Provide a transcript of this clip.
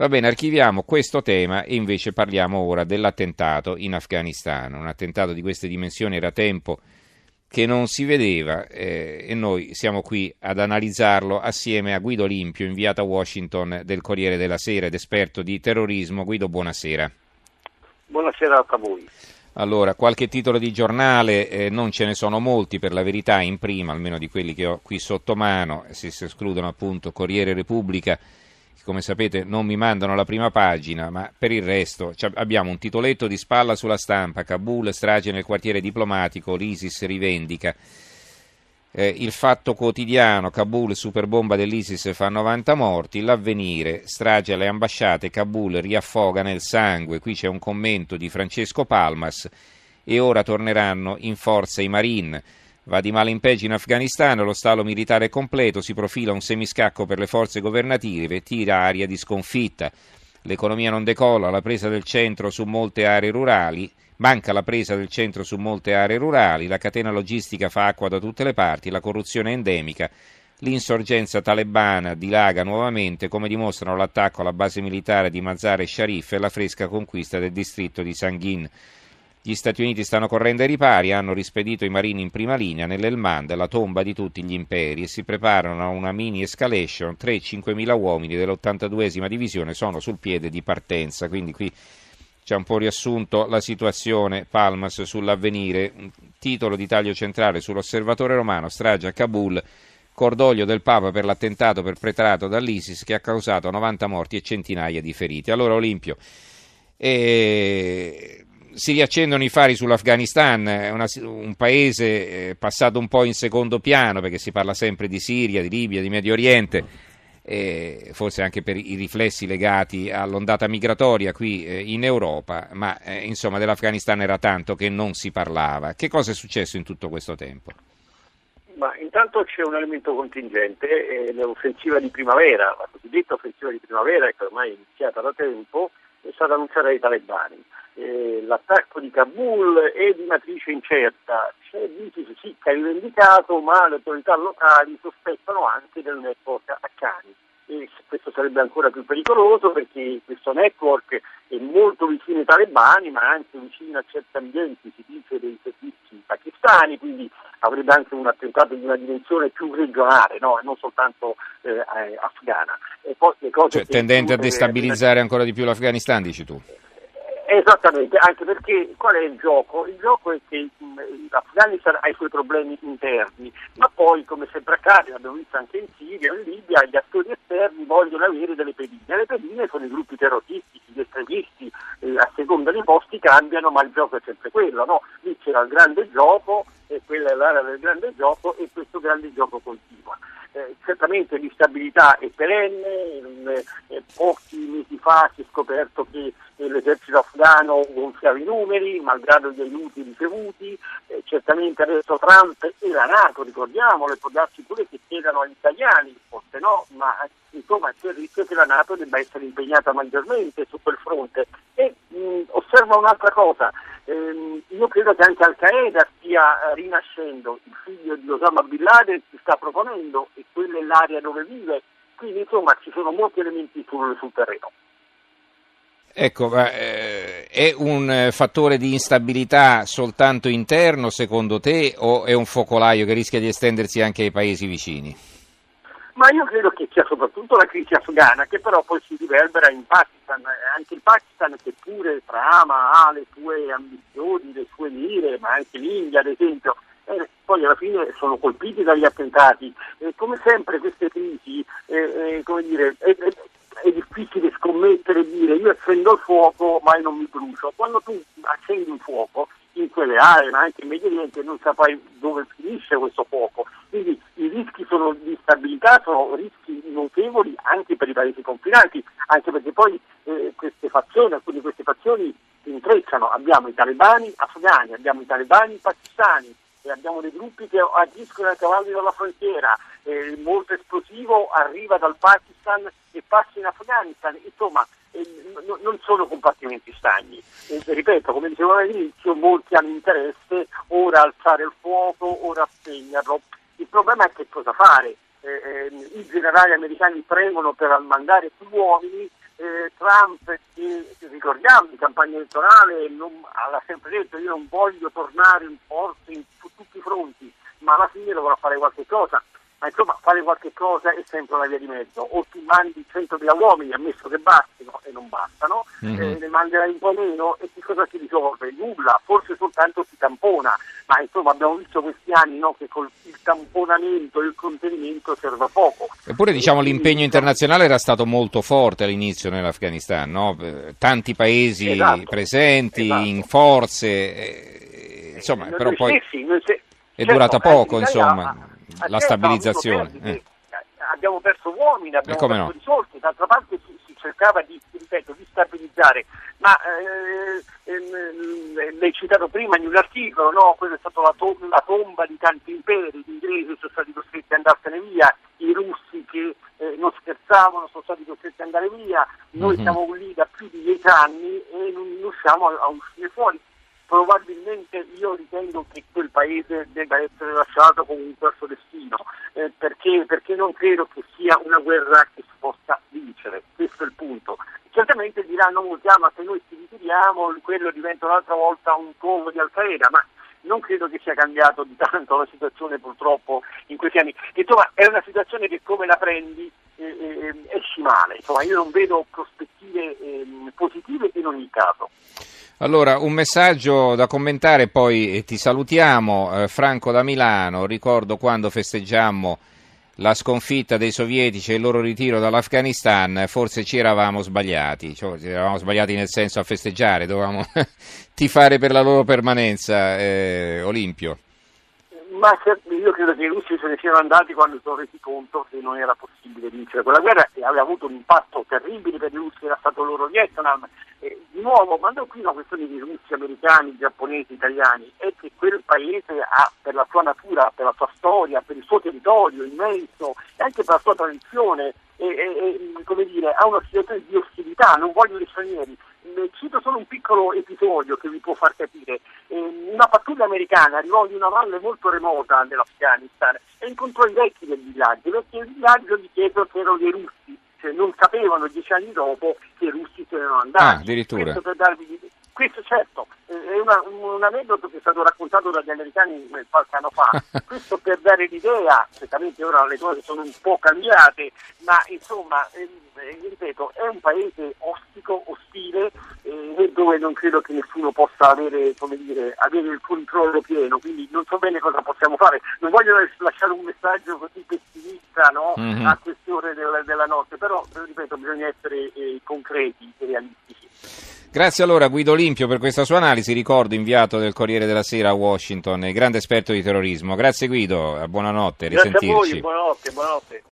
Va bene, archiviamo questo tema e invece parliamo ora dell'attentato in Afghanistan. Un attentato di queste dimensioni era tempo che non si vedeva e noi siamo qui ad analizzarlo assieme a Guido Olimpio, inviato a Washington del Corriere della Sera ed esperto di terrorismo. Guido, buonasera. Buonasera a voi. Allora, qualche titolo di giornale, non ce ne sono molti per la verità, in prima, almeno di quelli che ho qui sotto mano, si escludono appunto Corriere, Repubblica, che come sapete non mi mandano la prima pagina, ma per il resto abbiamo un titoletto di spalla sulla stampa: Kabul, strage nel quartiere diplomatico, l'ISIS rivendica. Il Fatto Quotidiano, Kabul, superbomba dell'ISIS fa 90 morti, l'Avvenire, strage alle ambasciate, Kabul riaffoga nel sangue. Qui c'è un commento di Francesco Palmas: e ora torneranno in forza i Marine. Va di male in peggio in Afghanistan, lo stallo militare è completo, si profila un semiscacco per le forze governative, tira aria di sconfitta. L'economia non decolla, la presa del centro su molte aree rurali. Manca la presa del centro su molte aree rurali, la catena logistica fa acqua da tutte le parti, la corruzione è endemica, l'insorgenza talebana dilaga nuovamente, come dimostrano l'attacco alla base militare di Mazar-e-Sharif e la fresca conquista del distretto di Sangin. Gli Stati Uniti stanno correndo ai ripari, hanno rispedito i marini in prima linea nell'Helmand, la tomba di tutti gli imperi, e si preparano a una mini escalation. 3-5.000 uomini dell'82esima divisione sono sul piede di partenza. Quindi qui ci ha un po' riassunto la situazione Palmas sull'Avvenire. Un titolo di taglio centrale sull'Osservatore Romano: strage a Kabul, cordoglio del Papa per l'attentato perpetrato dall'ISIS che ha causato 90 morti e centinaia di feriti. Allora, Olimpio, si riaccendono i fari sull'Afghanistan, un paese passato un po' in secondo piano, perché si parla sempre di Siria, di Libia, di Medio Oriente, forse anche per i riflessi legati all'ondata migratoria qui in Europa, ma insomma dell'Afghanistan era tanto che non si parlava. Che cosa è successo in tutto questo tempo? Ma intanto c'è un elemento contingente, l'offensiva di primavera, la cosiddetta offensiva di primavera, che ormai è iniziata da tempo, è stata annunciata dai talebani. L'attacco di Kabul è di matrice incerta, c'è l'ISIS sì che ha rivendicato, ma le autorità locali sospettano anche del network Haqqani, e questo sarebbe ancora più pericoloso perché questo network è molto vicino ai talebani, ma anche vicino a certi ambienti, si dice, dei servizi pakistani, quindi avrebbe anche un attentato di una dimensione più regionale, no? E non soltanto afghana. E poi le cose tendente a destabilizzare ancora di più l'Afghanistan, dici tu? Esattamente, anche perché qual è il gioco? Il gioco è che l'Afghanistan ha i suoi problemi interni, ma poi, come sempre accade, l'abbiamo visto anche in Siria e in Libia, gli attori esterni vogliono avere delle pedine. Le pedine sono i gruppi terroristici, gli estremisti, a seconda dei posti cambiano, ma il gioco è sempre quello, no? Lì c'era il grande gioco, e quella è l'area del grande gioco, e questo grande gioco continua. Certamente l'instabilità è perenne, pochi mesi fa si è scoperto che l'esercito afghano gonfiava i numeri malgrado gli aiuti ricevuti, certamente adesso Trump e la NATO, ricordiamolo, e può darsi pure che chiedano agli italiani, forse no, ma insomma c'è il rischio che la NATO debba essere impegnata maggiormente su quel fronte. E osserva un'altra cosa, io credo che anche Al Qaeda stia rinascendo, il figlio di Osama Bin Laden si sta proponendo e quella è l'area dove vive, quindi insomma ci sono molti elementi sul terreno. Ecco, ma è un fattore di instabilità soltanto interno secondo te, o è un focolaio che rischia di estendersi anche ai paesi vicini? Ma io credo che sia soprattutto la crisi afghana, che però poi si riverbera in Pakistan, anche il Pakistan che pure trama, ha le sue ambizioni, le sue mire, ma anche l'India ad esempio, poi alla fine sono colpiti dagli attentati. Come sempre queste crisi, come dire, è difficile scommettere e dire io accendo il fuoco ma io non mi brucio. Quando tu accendi un fuoco in quelle aree, ma anche in Medio Oriente, non sapai dove finisce questo fuoco, quindi i rischi sono di instabilità, sono rischi notevoli anche per i paesi confinanti, anche perché poi alcune di queste fazioni si intrecciano, abbiamo i talebani afghani, abbiamo i talebani pakistani, abbiamo dei gruppi che agiscono a cavallo dalla frontiera, molto esplosivo arriva dal Pakistan e passa in Afghanistan, insomma non sono compartimenti stagni, ripeto, come dicevo all'inizio, molti hanno interesse ora a alzare il fuoco, ora a spegnerlo. Il problema è che cosa fare, i generali americani premono per mandare più uomini, Trump, ricordiamo, in campagna elettorale ha sempre detto: io non voglio tornare in forza su tutti i fronti, ma alla fine dovrà fare qualche cosa. Ma insomma, fare qualche cosa è sempre una via di mezzo: o tu mandi 100.000 uomini, ammesso che bastino, e non bastano, ne manderai un po' meno, e che cosa si risolve? Nulla, forse soltanto si tampona, ma insomma abbiamo visto questi anni, no, che col il tamponamento e il contenimento serve a poco. Eppure diciamo l'impegno internazionale era stato molto forte all'inizio nell'Afghanistan, no? Tanti paesi presenti, in forze, insomma, però poi è durata poco, insomma. La stabilizzazione. Abbiamo perso uomini, abbiamo perso risorse, d'altra parte si cercava di stabilizzare, ma l'hai citato prima in un articolo, no? Quella è stata la tomba di tanti imperi. Gli inglesi sono stati costretti ad andarsene via, i russi che non scherzavano sono stati costretti ad andare via, noi siamo lì da più di 10 anni e non riusciamo a uscire fuori. Probabilmente io ritengo che quel paese debba essere lasciato comunque al suo destino, perché non credo che sia una guerra che si possa vincere, questo è il punto. Certamente diranno molti, ma se noi ci ritiriamo quello diventa un'altra volta un covo di Al Qaeda, ma non credo che sia cambiato di tanto la situazione purtroppo in questi anni. Insomma, è una situazione che come la prendi esci male, insomma io non vedo prospettive positive in ogni caso. Allora, un messaggio da commentare, poi ti salutiamo. Franco da Milano: ricordo quando festeggiammo la sconfitta dei sovietici e il loro ritiro dall'Afghanistan, forse ci eravamo sbagliati nel senso a festeggiare, dovevamo tifare per la loro permanenza, Olimpio. Ma io credo che i russi se ne siano andati quando si sono resi conto che non era possibile vincere quella guerra, e aveva avuto un impatto terribile per i russi, era stato loro Vietnam. Di nuovo, quando qui la questione di russi, americani, giapponesi, italiani, è che quel paese ha, per la sua natura, per la sua storia, per il suo territorio immenso e anche per la sua tradizione, come dire, ha una situazione di ostilità, non vogliono gli stranieri. Cito solo un piccolo episodio che vi può far capire. Una pattuglia americana arrivò in una valle molto remota dell'Afghanistan e incontrò i vecchi del villaggio, perché il villaggio gli chiese che erano dei russi, cioè non sapevano 10 anni dopo che i russi se ne erano andati. Addirittura. Questo per darvi questo, certo, è un aneddoto che è stato raccontato dagli americani qualche anno fa, questo per dare l'idea. Certamente ora le cose sono un po' cambiate, ma insomma, ripeto, è un paese ostico, ostile, dove non credo che nessuno possa avere il controllo pieno, quindi non so bene cosa possiamo fare. Non voglio lasciare un messaggio così pessimista, no? A questione della notte, però ripeto, bisogna essere concreti e realistici. Grazie allora Guido Olimpio per questa sua analisi, ricordo inviato del Corriere della Sera a Washington, grande esperto di terrorismo. Grazie Guido, buonanotte, risentirci. Grazie a voi, buonanotte.